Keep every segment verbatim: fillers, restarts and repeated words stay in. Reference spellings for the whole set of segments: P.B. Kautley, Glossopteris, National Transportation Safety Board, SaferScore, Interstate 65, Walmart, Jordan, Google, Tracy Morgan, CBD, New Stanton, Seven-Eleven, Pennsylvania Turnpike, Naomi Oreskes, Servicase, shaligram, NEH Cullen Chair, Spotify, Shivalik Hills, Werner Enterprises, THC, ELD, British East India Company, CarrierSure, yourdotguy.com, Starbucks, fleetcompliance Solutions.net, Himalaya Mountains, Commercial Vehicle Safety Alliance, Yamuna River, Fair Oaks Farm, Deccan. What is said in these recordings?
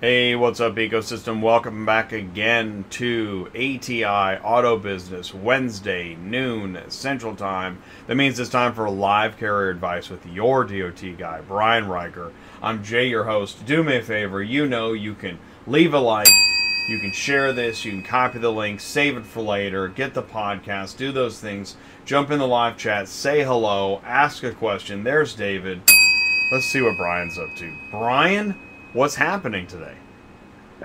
Hey, what's up, ecosystem? Welcome back again to A T I Auto Business Wednesday noon Central Time. That means it's time for live carrier advice with your D O T guy, Brian Riker. I'm Jay, your host. Do me a favor, you know you can leave a like, you can share this, you can copy the link, save it for later, get the podcast, do those things, jump in the live chat, say hello, ask a question. There's David. Let's see what Brian's up to. Brian, what's happening today?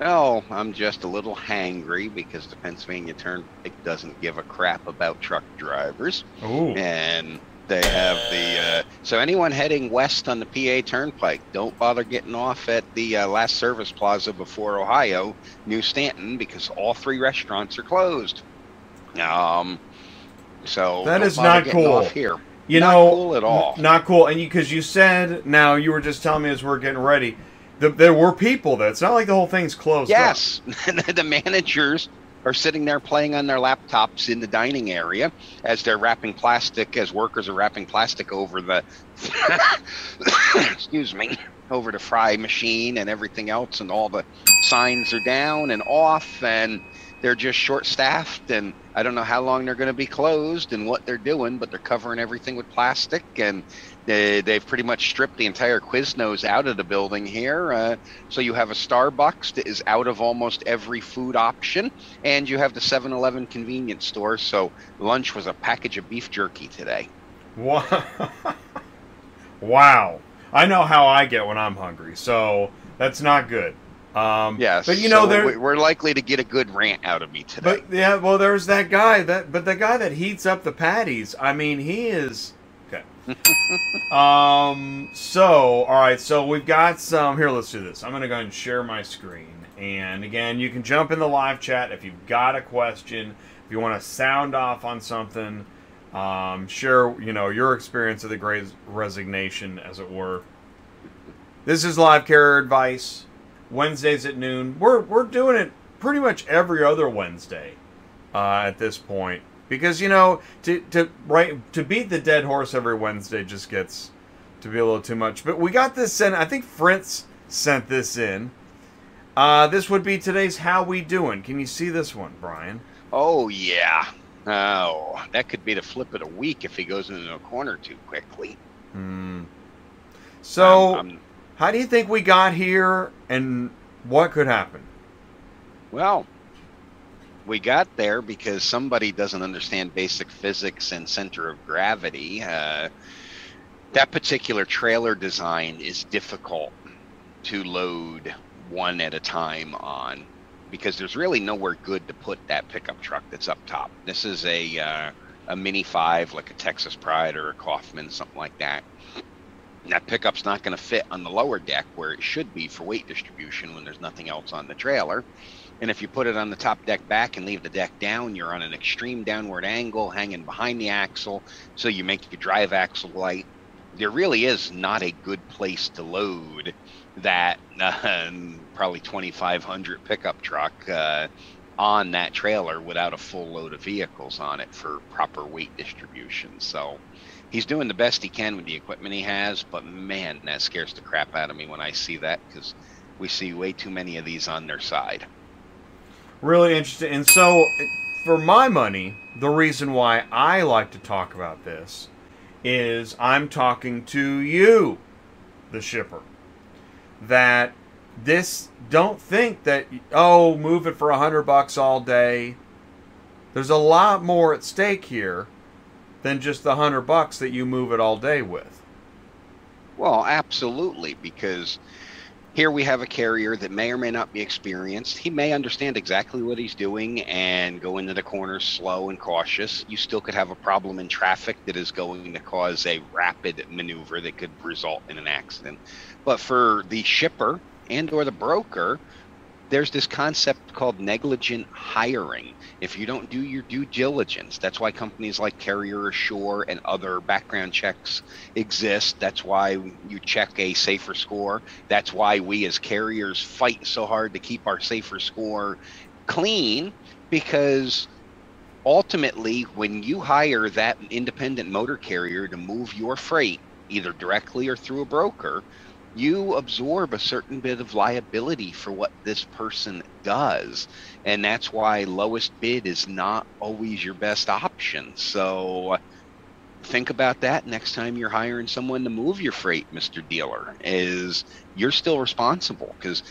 Oh, I'm just a little hangry because the Pennsylvania Turnpike doesn't give a crap about truck drivers. Ooh. And they have the... Uh, so anyone heading west on the P A Turnpike, don't bother getting off at the uh, last service plaza before Ohio, New Stanton, because all three restaurants are closed. Um, so that is not cool. Off here. You not know, cool at all. Not cool. And because you, you said, now you were just telling me as we're getting ready... There were people that it's not like the whole thing's closed. Yes, the managers are sitting there playing on their laptops in the dining area as they're wrapping plastic, as workers are wrapping plastic over the, excuse me, over the fry machine and everything else, and all the signs are down and off, and they're just short-staffed, and I don't know how long they're going to be closed and what they're doing, but they're covering everything with plastic, and They, they've pretty much stripped the entire Quiznos out of the building here. Uh, so you have a Starbucks that is out of almost every food option, and you have the Seven-Eleven convenience store. So lunch was a package of beef jerky today. Wow. Wow. I know how I get when I'm hungry, so that's not good. Um, yes, but you know, so we're likely to get a good rant out of me today. But yeah, well, there's that guy, that, but the guy that heats up the patties, I mean, he is... um, so, all right, so we've got some, here, let's do this. I'm going to go ahead and share my screen. And again, you can jump in the live chat if you've got a question, if you want to sound off on something, um, share, you know, your experience of the Great Resignation, as it were. This is Live Carrier Advice, Wednesdays at noon. We're, we're doing it pretty much every other Wednesday uh, at this point. Because, you know, to to right to beat the dead horse every Wednesday just gets to be a little too much. But we got this in. I think Fritz sent this in. Uh, this would be today's How We Doing. Can you see this one, Brian? Oh, yeah. Oh, that could be the flip of the week if he goes into a corner too quickly. Mm. So, um, um, how do you think we got here and what could happen? Well... We got there because somebody doesn't understand basic physics and center of gravity. Uh, that particular trailer design is difficult to load one at a time on because there's really nowhere good to put that pickup truck that's up top. This is a uh, a Mini five, like a Texas Pride or a Kaufman, something like that. And that pickup's not going to fit on the lower deck where it should be for weight distribution when there's nothing else on the trailer. And if you put it on the top deck back and leave the deck down, you're on an extreme downward angle hanging behind the axle. So you make your drive axle light. There really is not a good place to load that uh, probably twenty-five hundred pickup truck uh, on that trailer without a full load of vehicles on it for proper weight distribution. So he's doing the best he can with the equipment he has. But, man, that scares the crap out of me when I see that because we see way too many of these on their side. Really interesting. And so, for my money, the reason why I like to talk about this is I'm talking to you, the shipper, that this, don't think that, oh, move it for a hundred bucks all day. There's a lot more at stake here than just the hundred bucks that you move it all day with. Well, absolutely, because... here we have a carrier that may or may not be experienced. He may understand exactly what he's doing and go into the corners slow and cautious. You still could have a problem in traffic that is going to cause a rapid maneuver that could result in an accident. But for the shipper and or the broker, there's this concept called negligent hiring. If you don't do your due diligence, that's why companies like CarrierSure and other background checks exist. That's why you check a SaferScore. That's why we as carriers fight so hard to keep our SaferScore clean, because ultimately when you hire that independent motor carrier to move your freight, either directly or through a broker, you absorb a certain bit of liability for what this person does. And that's why lowest bid is not always your best option. So think about that next time you're hiring someone to move your freight, Mister Dealer, is you're still responsible. Because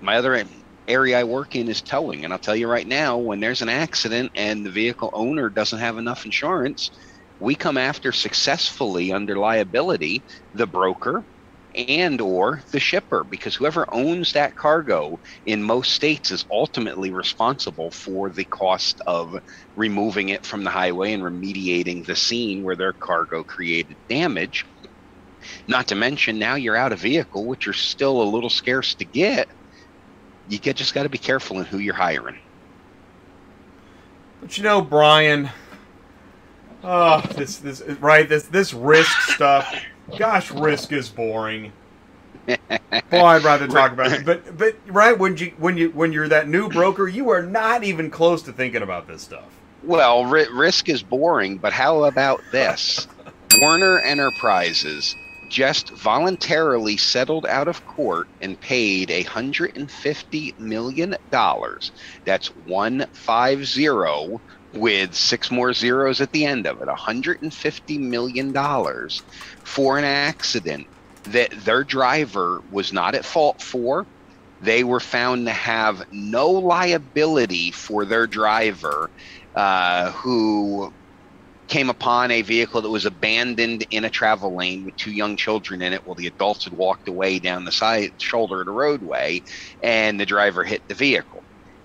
my other area I work in is towing. And I'll tell you right now, when there's an accident and the vehicle owner doesn't have enough insurance, we come after successfully under liability the broker and or the shipper, because whoever owns that cargo in most states is ultimately responsible for the cost of removing it from the highway and remediating the scene where their cargo created damage. Not to mention, now you're out of vehicle, which are still a little scarce to get. You get, just got to be careful in who you're hiring. But you know, Brian, oh, this this right this this risk stuff. Gosh, risk is boring. Boy, I'd rather talk about it. But but right when you when you when you're that new broker, you are not even close to thinking about this stuff. Well, ri- risk is boring, but how about this? Werner Enterprises just voluntarily settled out of court and paid one hundred fifty million dollars. That's one five zero. With six more zeros at the end of it, one hundred fifty million dollars for an accident that their driver was not at fault for. They were found to have no liability for their driver, uh, who came upon a vehicle that was abandoned in a travel lane with two young children in it while the adults had walked away down the side shoulder of the roadway, and the driver hit the vehicle.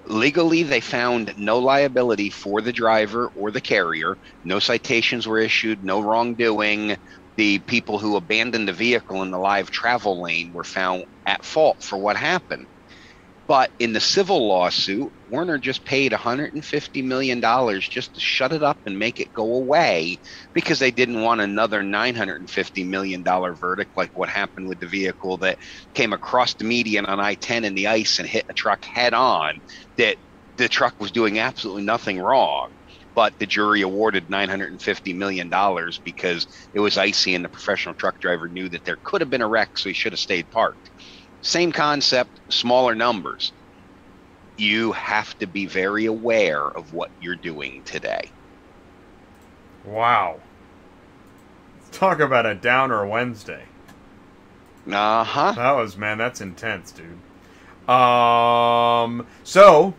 Legally, they found no liability for the driver or the carrier. No citations were issued, no wrongdoing. The people who abandoned the vehicle in the live travel lane were found at fault for what happened. But in the civil lawsuit, Werner just paid one hundred fifty million dollars just to shut it up and make it go away, because they didn't want another nine hundred fifty million dollars verdict like what happened with the vehicle that came across the median on I ten in the ice and hit a truck head on, that the truck was doing absolutely nothing wrong. But the jury awarded nine hundred fifty million dollars because it was icy and the professional truck driver knew that there could have been a wreck, so he should have stayed parked. Same concept, smaller numbers. You have to be very aware of what you're doing today. Wow. Let's talk about a downer Wednesday. Uh-huh. That was, man, that's intense, dude. Um, so,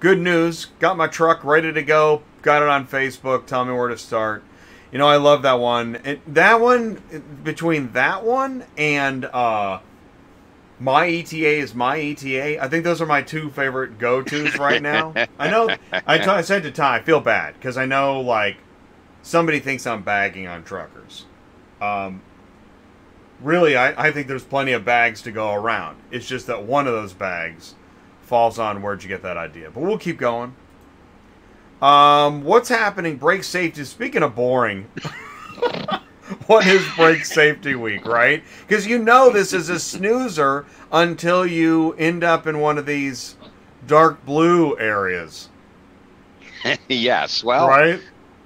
good news. Got my truck ready to go. Got it on Facebook. Tell me where to start. You know, I love that one. It, that one, between that one and... uh. My E T A is my E T A. I think those are my two favorite go-tos right now. I know, I, t- I said to Ty, I feel bad, because I know, like, somebody thinks I'm bagging on truckers. Um, really, I, I think there's plenty of bags to go around. It's just that one of those bags falls on where'd you get that idea. But we'll keep going. Um, what's happening? Brake safety. Speaking of boring... What is Brake Safety Week, right? Because you know this is a snoozer until you end up in one of these dark blue areas. Yes, well, right?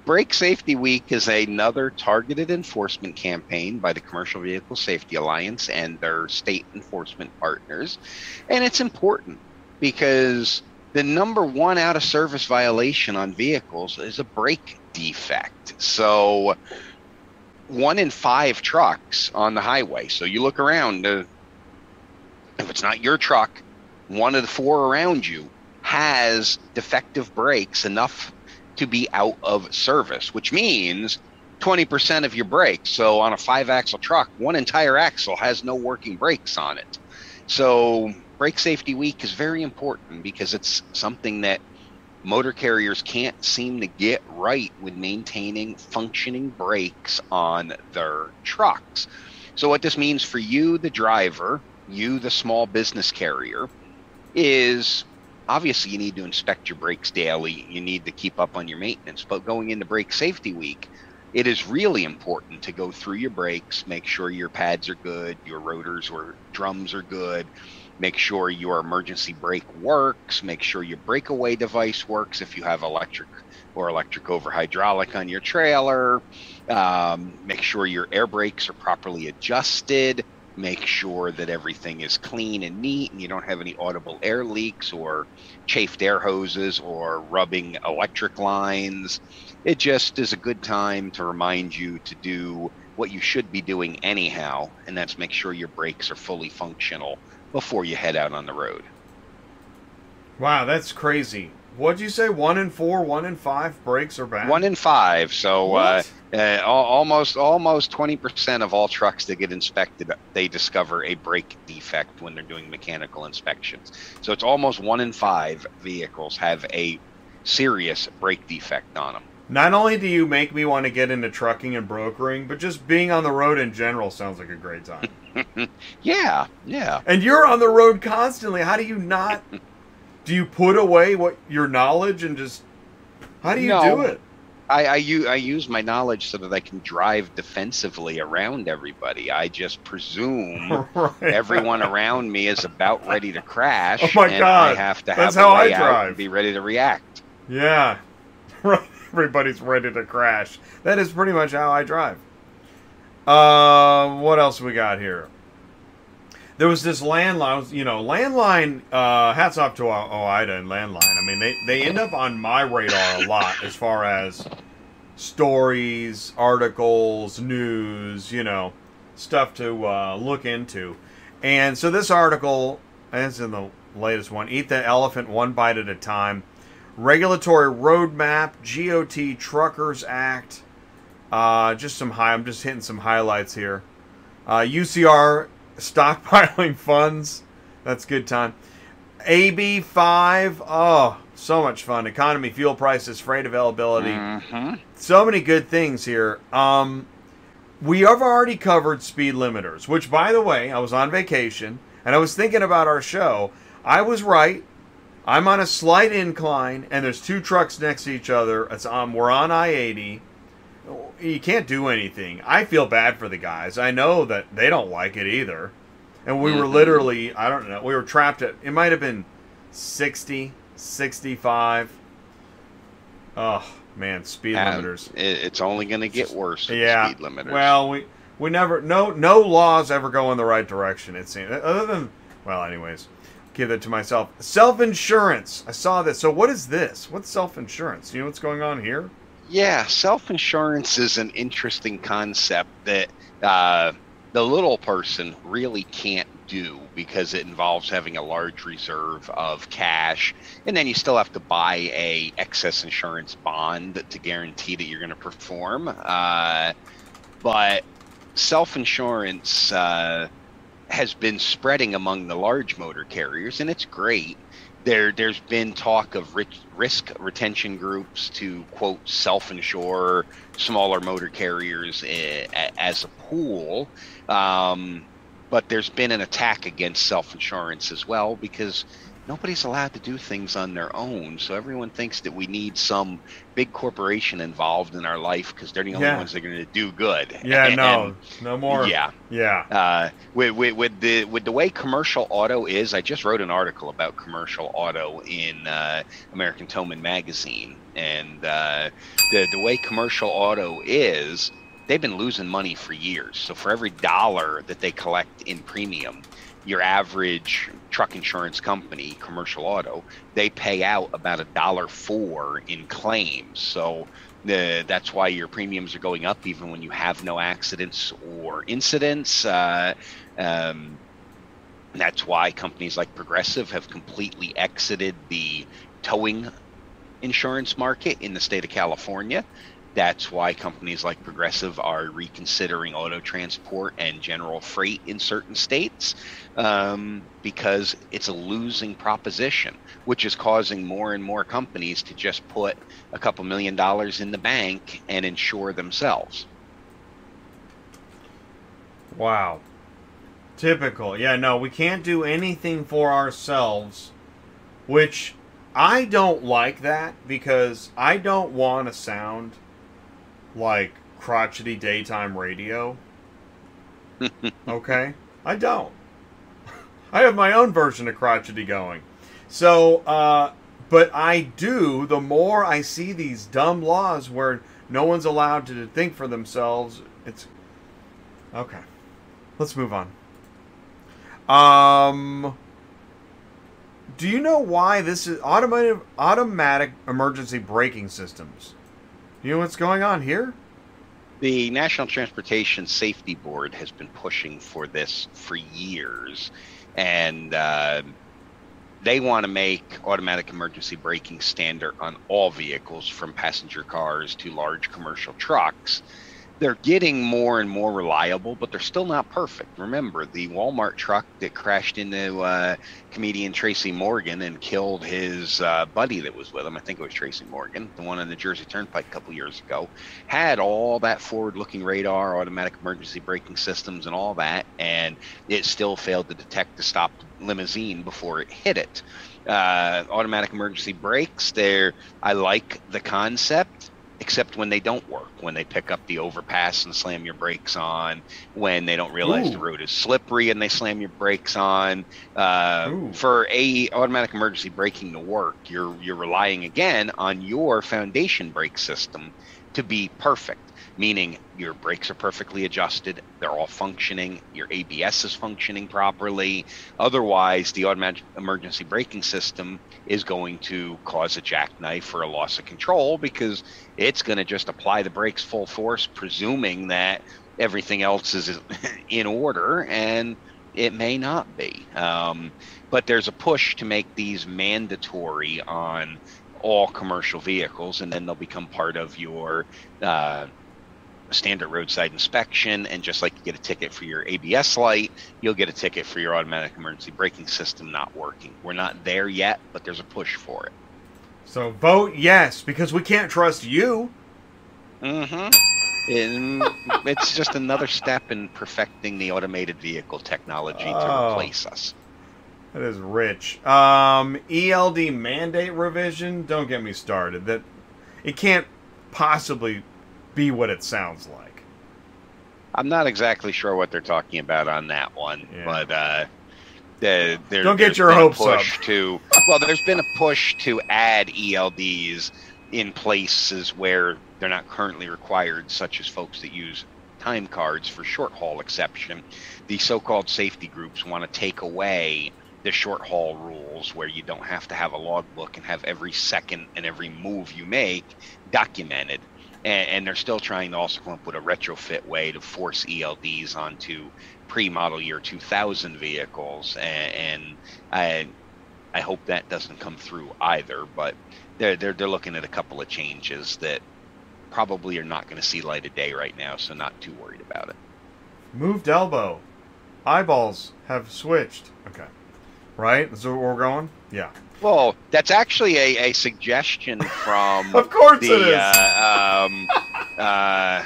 Brake Safety Week is another targeted enforcement campaign by the Commercial Vehicle Safety Alliance and their state enforcement partners. And it's important because the number one out-of-service violation on vehicles is a brake defect. So... one in five trucks on the highway. So you look around, uh, if it's not your truck, one of the four around you has defective brakes enough to be out of service, which means twenty percent of your brakes. So on a five axle truck, one entire axle has no working brakes on it. So Brake Safety Week is very important because it's something that motor carriers can't seem to get right with maintaining functioning brakes on their trucks. So what this means for you, the driver, you, the small business carrier, is obviously you need to inspect your brakes daily. You need to keep up on your maintenance. But going into Brake Safety Week, it is really important to go through your brakes, make sure your pads are good, your rotors or drums are good. Make sure your emergency brake works. Make sure your breakaway device works if you have electric or electric over hydraulic on your trailer. Um, make sure your air brakes are properly adjusted. make sure that everything is clean and neat and you don't have any audible air leaks or chafed air hoses or rubbing electric lines. It just is a good time to remind you to do what you should be doing anyhow, and that's make sure your brakes are fully functional before you head out on the road. Wow, that's crazy. What'd you say? One in four, one in five brakes are bad? One in five. So uh, uh, almost almost twenty percent of all trucks that get inspected, they discover a brake defect when they're doing mechanical inspections. So it's almost one in five vehicles have a serious brake defect on them. Not only do you make me want to get into trucking and brokering, but just being on the road in general sounds like a great time. Yeah, yeah. And you're on the road constantly. How do you not... Do you put away what your knowledge and just, how do you no, do it? I, I, use, I use my knowledge so that I can drive defensively around everybody. I just presume right. everyone around me is about ready to crash. Oh my and God. I have to have That's how I drive. And be ready to react. Yeah. Everybody's ready to crash. That is pretty much how I drive. Uh, what else we got here? There was this landline, you know, landline, uh, hats off to O I D A and landline. I mean, they, they end up on my radar a lot as far as stories, articles, news, you know, stuff to uh, look into. And so this article, and it's in the latest one, Eat the Elephant One Bite at a Time, Regulatory Roadmap, G O T Truckers Act, uh, just some high, I'm just hitting some highlights here. Uh, U C R... Stockpiling funds. That's good time. A B five. Oh, so much fun. Economy, fuel prices, freight availability. Mm-hmm. So many good things here. Um, we have already covered speed limiters, which, by the way, I was on vacation, and I was thinking about our show. I was right. I'm on a slight incline, and there's two trucks next to each other. It's on, we're on I eighty. You can't do anything. I feel bad for the guys. I know that they don't like it either. And we were literally, I don't know, we were trapped at, it might have been sixty, sixty-five. Oh, man, speed and limiters. It's only going to get worse. Yeah. Speed limiters. Well, we, we never, no no laws ever go in the right direction, it seems. Other than, well, anyways, give that to myself. Self-insurance. I saw this. So what is this? What's self-insurance? You know what's going on here? Yeah, self-insurance is an interesting concept that uh, the little person really can't do because it involves having a large reserve of cash, and then you still have to buy a excess insurance bond to guarantee that you're going to perform. Uh, but self-insurance uh, has been spreading among the large motor carriers, and it's great. There, there's been talk of risk retention groups to, quote, self-insure smaller motor carriers as a pool. Um, but there's been an attack against self-insurance as well because nobody's allowed to do things on their own. So everyone thinks that we need some big corporation involved in our life because they're the only yeah. ones that are going to do good. Yeah, and, no, and, no more. Yeah. Yeah. Uh, with, with, with, the, with the way commercial auto is, I just wrote an article about commercial auto in uh, American Towman magazine. And uh, the, the way commercial auto is, they've been losing money for years. So for every dollar that they collect in premium, your average truck insurance company, commercial auto, they pay out about a dollar four in claims. So the, that's why your premiums are going up even when you have no accidents or incidents. Uh, um, that's why companies like Progressive have completely exited the towing insurance market in the state of California. That's why companies like Progressive are reconsidering auto transport and general freight in certain states, um, because it's a losing proposition, which is causing more and more companies to just put a couple million dollars in the bank and insure themselves. Wow. Typical. Yeah, no, we can't do anything for ourselves, which I don't like that because I don't want to sound like crotchety daytime radio. Okay? I don't. I have my own version of crotchety going. So, uh, but I do, the more I see these dumb laws where no one's allowed to think for themselves, it's... Okay. Let's move on. Um, do you know why this is automated automatic emergency braking systems? You know what's going on here? The National Transportation Safety Board has been pushing for this for years, and uh, they want to make automatic emergency braking standard on all vehicles, from passenger cars to large commercial trucks. They're getting more and more reliable, but they're still not perfect. Remember, the Walmart truck that crashed into uh, comedian Tracy Morgan and killed his uh, buddy that was with him, I think it was Tracy Morgan, the one on the Jersey Turnpike a couple years ago, had all that forward-looking radar, automatic emergency braking systems and all that, and it still failed to detect the stopped limousine before it hit it. Uh, automatic emergency brakes, they're, I like the concept, except when they don't work, when they pick up the overpass and slam your brakes on, when they don't realize Ooh. The road is slippery and they slam your brakes on. Uh, for a automatic emergency braking to work, you're you're relying again on your foundation brake system to be perfect, meaning your brakes are perfectly adjusted, they're all functioning, your A B S is functioning properly. Otherwise, the automatic emergency braking system is going to cause a jackknife or a loss of control, because it's going to just apply the brakes full force, presuming that everything else is in order, and it may not be. Um, but there's a push to make these mandatory on all commercial vehicles, and then they'll become part of your uh, standard roadside inspection. And just like you get a ticket for your A B S light, you'll get a ticket for your automatic emergency braking system not working. We're not there yet, but there's a push for it. So vote yes, because we can't trust you. Mm-hmm. It's just another step in perfecting the automated vehicle technology oh, to replace us. That is rich. Um, E L D mandate revision? Don't get me started. That it can't possibly be what it sounds like. I'm not exactly sure what they're talking about on that one, yeah. but... Uh, Uh, there, Don't get your hopes up. To, well, there's been a push to add E L Ds in places where they're not currently required, such as folks that use time cards for short-haul exception. The so-called safety groups want to take away the short-haul rules where you don't have to have a logbook and have every second and every move you make documented. And, and they're still trying to also come up with a retrofit way to force E L Ds onto pre-model year two thousand vehicles, and, and I I hope that doesn't come through either, but they're, they're, they're looking at a couple of changes that probably are not going to see light of day right now, so not too worried about it. Moved elbow. Eyeballs have switched. Okay. Right? Is that where we're going? Yeah. Well, that's actually a, a suggestion from of course the, it is. Uh, um, uh,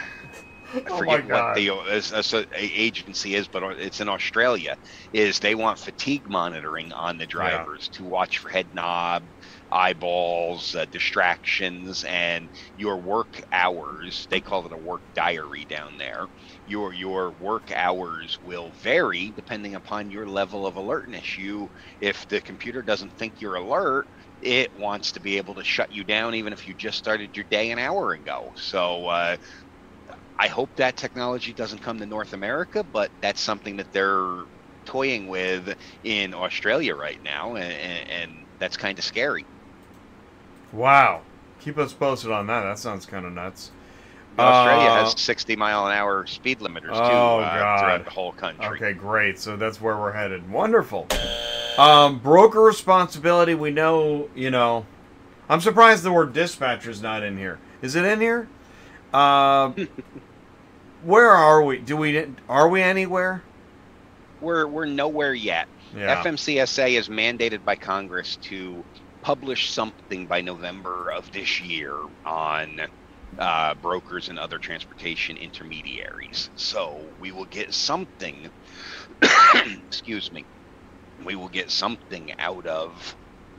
I oh forget what the uh, agency is, but it's in Australia, is they want fatigue monitoring on the drivers yeah. to watch for head knob, eyeballs, uh, distractions, and your work hours. They call it a work diary down there. Your your work hours will vary depending upon your level of alertness. You, if the computer doesn't think you're alert, it wants to be able to shut you down even if you just started your day an hour ago. So, uh, I hope that technology doesn't come to North America, but that's something that they're toying with in Australia right now, and, and that's kind of scary. Wow. Keep us posted on that. That sounds kind of nuts. Australia uh, has sixty mile an hour speed limiters, too, oh, uh, God. throughout the whole country. Okay, great. So that's where we're headed. Wonderful. Um, broker responsibility, we know, you know. I'm surprised the word dispatcher's not in here. Is it in here? Uh, where are we? Do we are we anywhere? We're we're nowhere yet. Yeah. F M C S A is mandated by Congress to publish something by November of this year on uh, brokers and other transportation intermediaries. So we will get something. excuse me. We will get something out of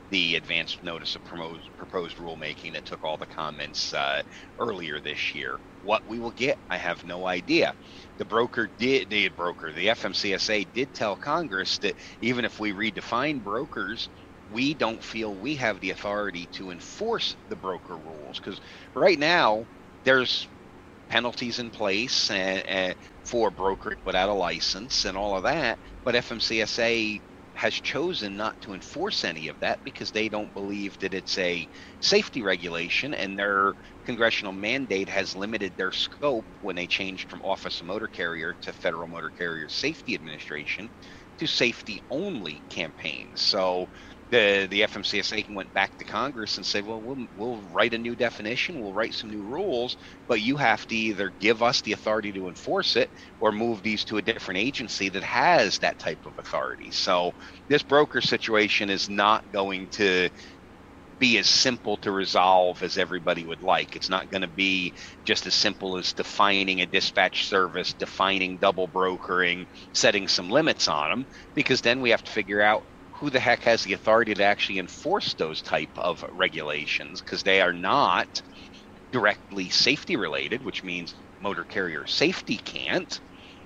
the advanced notice of proposed, proposed rulemaking that took all the comments uh, earlier this year. What we will get, I have no idea. The broker did, the broker, the F M C S A did tell Congress that even if we redefine brokers, we don't feel we have the authority to enforce the broker rules, because right now there's penalties in place, and, and for brokering without a license and all of that. But F M C S A has chosen not to enforce any of that because they don't believe that it's a safety regulation, and their congressional mandate has limited their scope when they changed from Office of Motor Carrier to Federal Motor Carrier Safety Administration to safety-only campaigns. So the the F M C S A went back to Congress and said, well, well, we'll write a new definition, we'll write some new rules, but you have to either give us the authority to enforce it or move these to a different agency that has that type of authority. So this broker situation is not going to be as simple to resolve as everybody would like. It's not going to be just as simple as defining a dispatch service, defining double brokering, setting some limits on them, because then we have to figure out who the heck has the authority to actually enforce those type of regulations, because they are not directly safety related, which means motor carrier safety can't.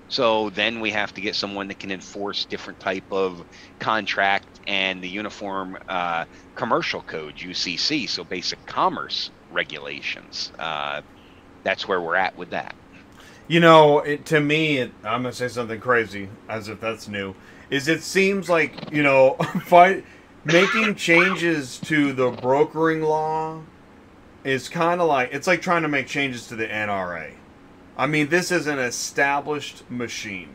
So then we have to get someone that can enforce different type of contract and the Uniform uh, Commercial Code, U C C, so basic commerce regulations. Uh, that's where we're at with that. You know, it, to me, it, I'm going to say something crazy, as if that's new, is it seems like, you know, fight, making changes to the brokering law is kind of like, it's like trying to make changes to the N R A. I mean, this is an established machine.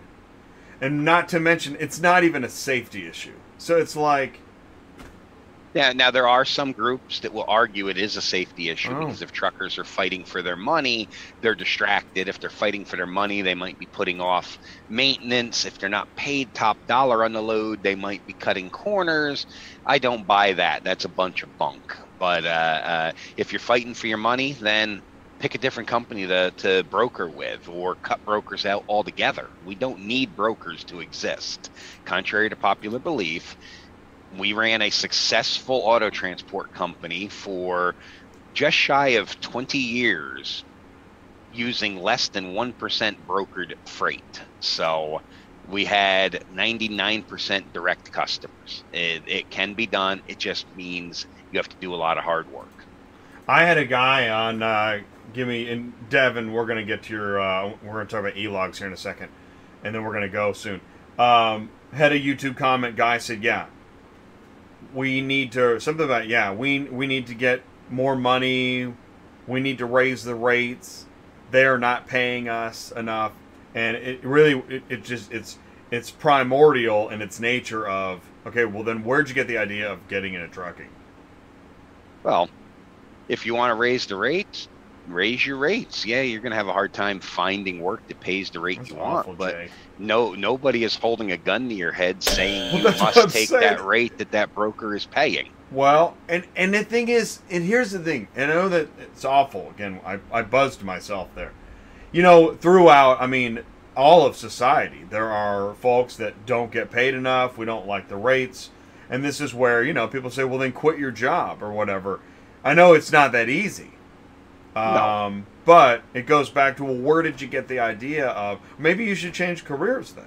And not to mention, it's not even a safety issue. So it's like... Yeah, now there are some groups that will argue it is a safety issue, oh. because if truckers are fighting for their money, they're distracted. If they're fighting for their money, they might be putting off maintenance. If they're not paid top dollar on the load, they might be cutting corners. I don't buy that. That's a bunch of bunk. But uh, uh, if you're fighting for your money, then... pick a different company to, to broker with, or cut brokers out altogether. We don't need brokers to exist. Contrary to popular belief, we ran a successful auto transport company for just shy of twenty years using less than one percent brokered freight. So we had ninety-nine percent direct customers. It, it can be done. It just means you have to do a lot of hard work. I had a guy on... Uh... Give me, and Devin, we're going to get to your, uh, we're going to talk about e-logs here in a second, and then we're going to go soon. Um, had a YouTube comment, guy said, yeah, we need to, something about, yeah, we, we need to get more money, we need to raise the rates, they're not paying us enough, and it really, it, it just, it's, it's primordial in its nature of, okay, well then where'd you get the idea of getting into trucking? Well, if you want to raise the rates, raise your rates. Yeah, you're going to have a hard time finding work that pays the rate that's you want, but day. no, nobody is holding a gun to your head saying you well, must take saying. that rate that that broker is paying. Well, and, and the thing is, and here's the thing, and I know that it's awful. Again, I, I buzzed myself there. You know, throughout, I mean, all of society, there are folks that don't get paid enough. We don't like the rates. And this is where, you know, people say, well, then quit your job or whatever. I know it's not that easy. Um, no. But it goes back to, well, where did you get the idea of, maybe you should change careers then?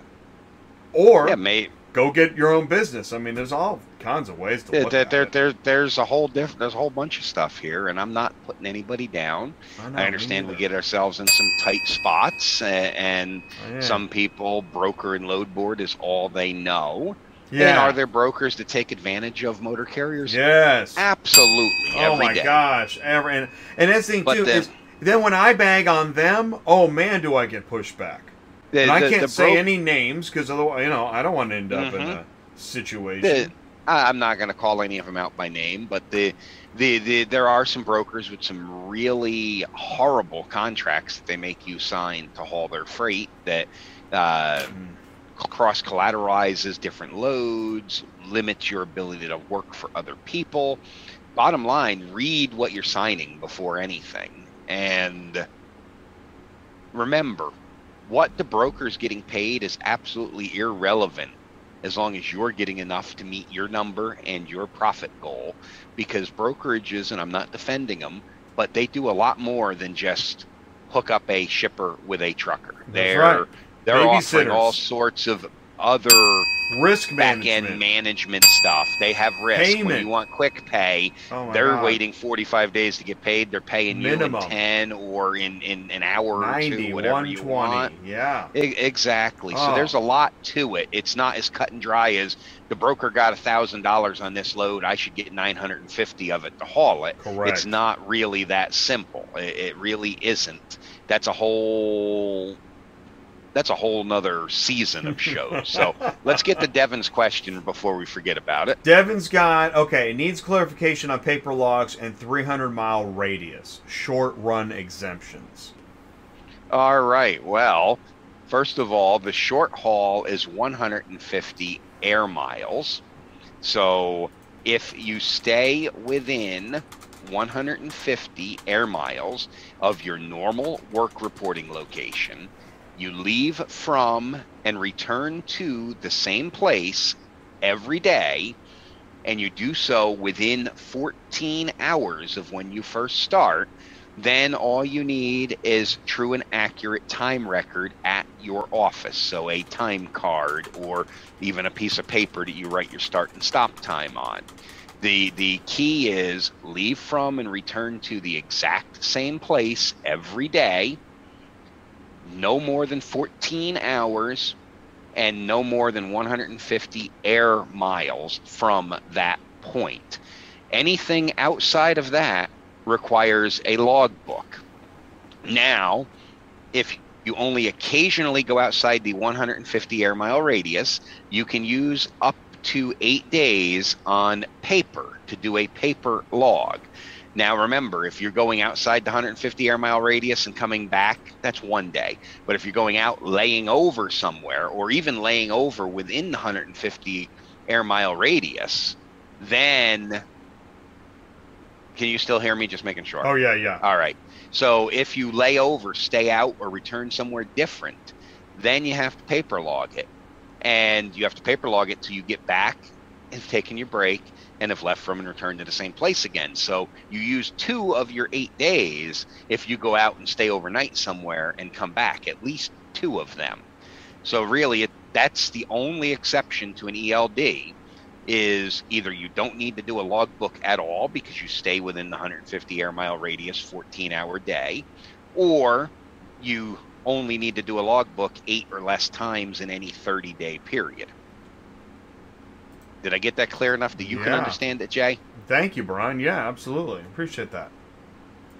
Or yeah, maybe. Go get your own business. I mean, there's all kinds of ways to there, look there, at there, it. There, there's, a whole diff- there's a whole bunch of stuff here, and I'm not putting anybody down. I, I understand either. We get ourselves in some tight spots, and, and oh, yeah. some people, broker and load board is all they know. Yeah. And are there brokers that take advantage of motor carriers? Yes. Absolutely. Oh, every my day. gosh. Every, and, and that's the thing, but too, the, is then when I bag on them, oh, man, do I get pushed back. The, and I the, can't the say bro- any names because, otherwise, you know, I don't want to end up mm-hmm. in a situation. The, I'm not going to call any of them out by name, but the, the, the there are some brokers with some really horrible contracts that they make you sign to haul their freight that uh, mm. cross-collateralizes different loads, limits your ability to work for other people. Bottom line, read what you're signing before anything. And remember, what the broker's getting paid is absolutely irrelevant as long as you're getting enough to meet your number and your profit goal. Because brokerages, and I'm not defending them, but they do a lot more than just hook up a shipper with a trucker. That's They're right. They're offering all sorts of other risk management. Back-end management stuff. They have risk. Payment. When you want quick pay, oh they're God. waiting forty-five days to get paid. They're paying Minimum. you in ten or in, in an hour ninety, or two, whatever you want. Yeah. E- exactly. Oh. So there's a lot to it. It's not as cut and dry as the broker got one thousand dollars on this load. I should get nine hundred fifty of it to haul it. Correct. It's not really that simple. It, it really isn't. That's a whole... That's a whole nother season of shows. So let's get to Devin's question before we forget about it. Devin's got, okay, needs clarification on paper logs and three hundred mile radius, short run exemptions. All right. Well, first of all, the short haul is one hundred fifty air miles. So if you stay within one hundred fifty air miles of your normal work reporting location, you leave from and return to the same place every day, and you do so within fourteen hours of when you first start, then all you need is true and accurate time record at your office. So a time card or even a piece of paper that you write your start and stop time on. The, the key is leave from and return to the exact same place every day, no more than fourteen hours, and no more than one hundred fifty air miles from that point. Anything outside of that requires a logbook. Now, if you only occasionally go outside the one hundred fifty air mile radius, you can use up to eight days on paper to do a paper log. Now, remember, if you're going outside the one hundred fifty air mile radius and coming back, that's one day. But if you're going out laying over somewhere, or even laying over within the one hundred fifty air mile radius, then can you still hear me? Just making sure. Oh, yeah, yeah. All right. So if you lay over, stay out, or return somewhere different, then you have to paper log it. And you have to paper log it till you get back and have taken your break, and have left from and returned to the same place again. So you use two of your eight days if you go out and stay overnight somewhere and come back, at least two of them. So really, it, that's the only exception to an E L D, is either you don't need to do a logbook at all because you stay within the one hundred fifty air mile radius fourteen hour day, or you only need to do a logbook eight or less times in any thirty day period. Did I get that clear enough that you yeah. can understand it, Jay? Thank you, Brian. Yeah, absolutely. Appreciate that.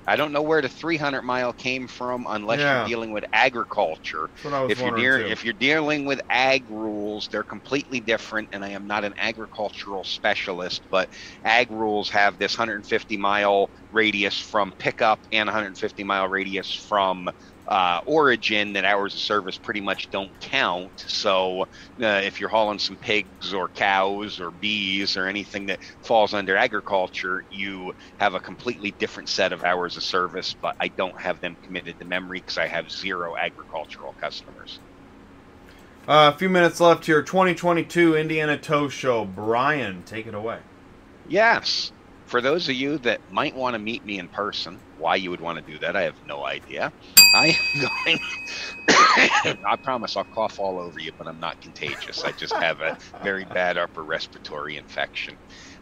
I don't know where the three hundred mile came from unless yeah. you're dealing with agriculture. That's what I was if you're de- if you're dealing with ag rules, they're completely different, and I am not an agricultural specialist, but ag rules have this one hundred fifty mile radius from pickup and one hundred fifty mile radius from Uh, origin, that hours of service pretty much don't count. So uh, if you're hauling some pigs or cows or bees or anything that falls under agriculture, you have a completely different set of hours of service, but I don't have them committed to memory because I have zero agricultural customers. Uh, a few minutes left here. twenty twenty-two Indiana Tow Show. Brian, take it away. Yes. For those of you that might want to meet me in person, why you would want to do that, I have no idea. I am going... I promise I'll cough all over you, but I'm not contagious. I just have a very bad upper respiratory infection.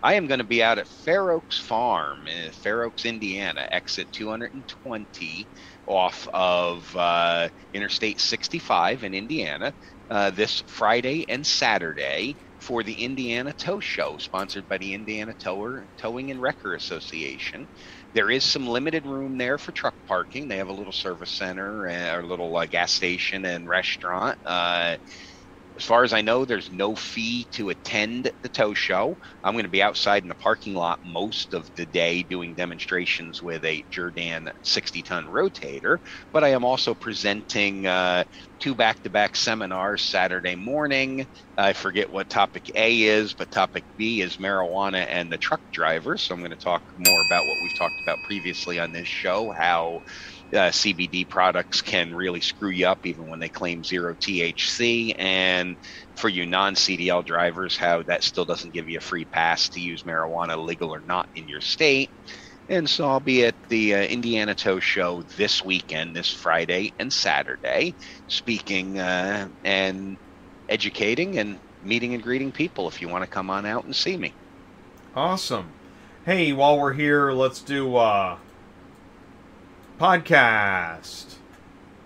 I am going to be out at Fair Oaks Farm in Fair Oaks, Indiana, exit two hundred twenty off of uh, Interstate sixty-five in Indiana, uh, this Friday and Saturday, for the Indiana Tow Show, sponsored by the Indiana Tower, Towing and Wrecker Association. There is some limited room there for truck parking. They have a little service center, or a little uh, gas station and restaurant. Uh, as far as I know, there's no fee to attend the tow show. I'm going to be outside in the parking lot most of the day doing demonstrations with a Jordan sixty ton rotator, but I am also presenting uh, two back-to-back seminars Saturday morning. I forget what topic A is, but topic B is marijuana and the truck driver. So I'm going to talk more about what we've talked about previously on this show, how uh, C B D products can really screw you up even when they claim zero T H C. And for you non-C D L drivers, how that still doesn't give you a free pass to use marijuana, legal or not, in your state. And so I'll be at the uh, Indiana Tow Show this weekend, this Friday and Saturday, speaking uh, and educating and meeting and greeting people if you want to come on out and see me. Awesome. Hey, while we're here, let's do a podcast.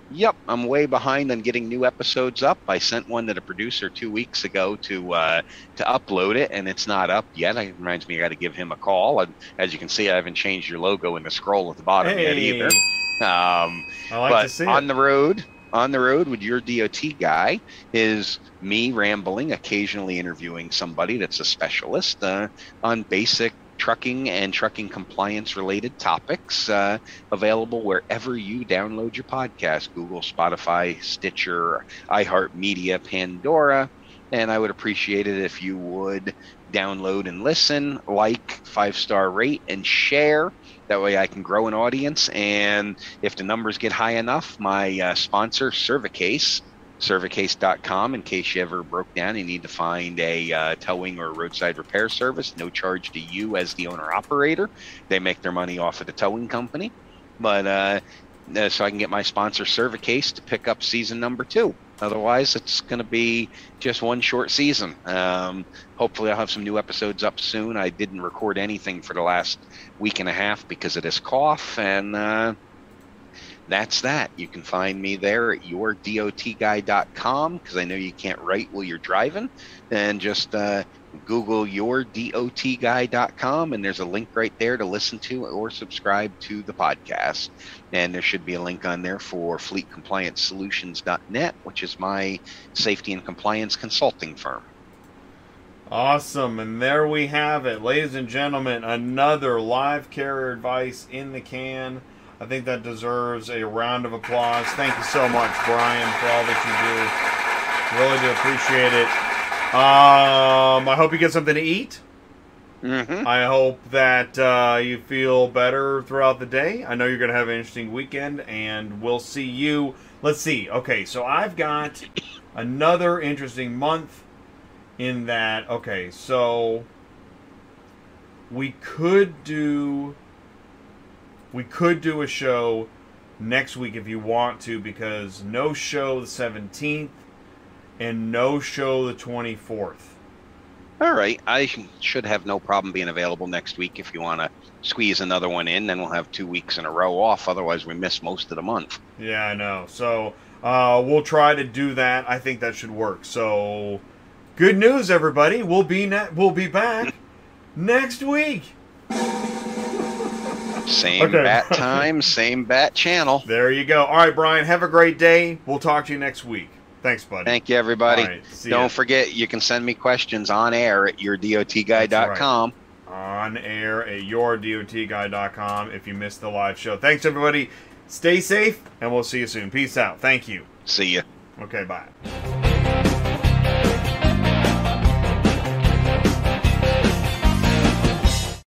Yep, I'm way behind on getting new episodes up. I sent one to the producer two weeks ago to uh, to upload it, and it's not up yet. It reminds me I got to give him a call. And as you can see, I haven't changed your logo in the scroll at the bottom hey. yet either. Um, I like but to see on it. the road. On the road with Your D O T Guy is me rambling, occasionally interviewing somebody that's a specialist uh, on basic trucking and trucking compliance related topics, uh, available wherever you download your podcast: Google, Spotify, Stitcher, iHeartMedia, Pandora. And I would appreciate it if you would download and listen, like, five-star rate, and share. That way I can grow an audience, and if the numbers get high enough, my uh, sponsor, Servicase, servicase dot com, in case you ever broke down and need to find a uh, towing or roadside repair service, no charge to you as the owner-operator. They make their money off of the towing company. But uh, so I can get my sponsor, Servicase, to pick up season number two. Otherwise, it's going to be just one short season. Um, hopefully, I'll have some new episodes up soon. I didn't record anything for the last week and a half because of this cough, and uh, that's that. You can find me there at your dot guy dot com, because I know you can't write while you're driving, and just uh, Google your dot guy dot com, and there's a link right there to listen to or subscribe to the podcast. And there should be a link on there for fleet compliance solutions dot net, which is my safety and compliance consulting firm. Awesome. And there we have it, ladies and gentlemen, another live carrier advice in the can. I think that deserves a round of applause. Thank you so much, Brian, for all that you do. Really do appreciate it. Um, I hope you get something to eat. Mm-hmm. I hope that uh, you feel better throughout the day. I know you're going to have an interesting weekend, and we'll see you. Let's see. Okay, so I've got another interesting month in that. Okay, so we could do we could do a show next week if you want to, because no show the seventeenth. And no show the twenty-fourth. All right. I should have no problem being available next week if you want to squeeze another one in. Then we'll have two weeks in a row off. Otherwise, we miss most of the month. Yeah, I know. So uh, we'll try to do that. I think that should work. So good news, everybody. We'll be, ne- we'll be back next week. Same okay. bat time, same bat channel. There you go. All right, Brian, have a great day. We'll talk to you next week. Thanks, buddy. Thank you, everybody. Right, Don't ya. forget, you can send me questions on air at your dot guy dot com. Right. On air at your dot guy dot com if you missed the live show. Thanks, everybody. Stay safe, and we'll see you soon. Peace out. Thank you. See ya. Okay, bye.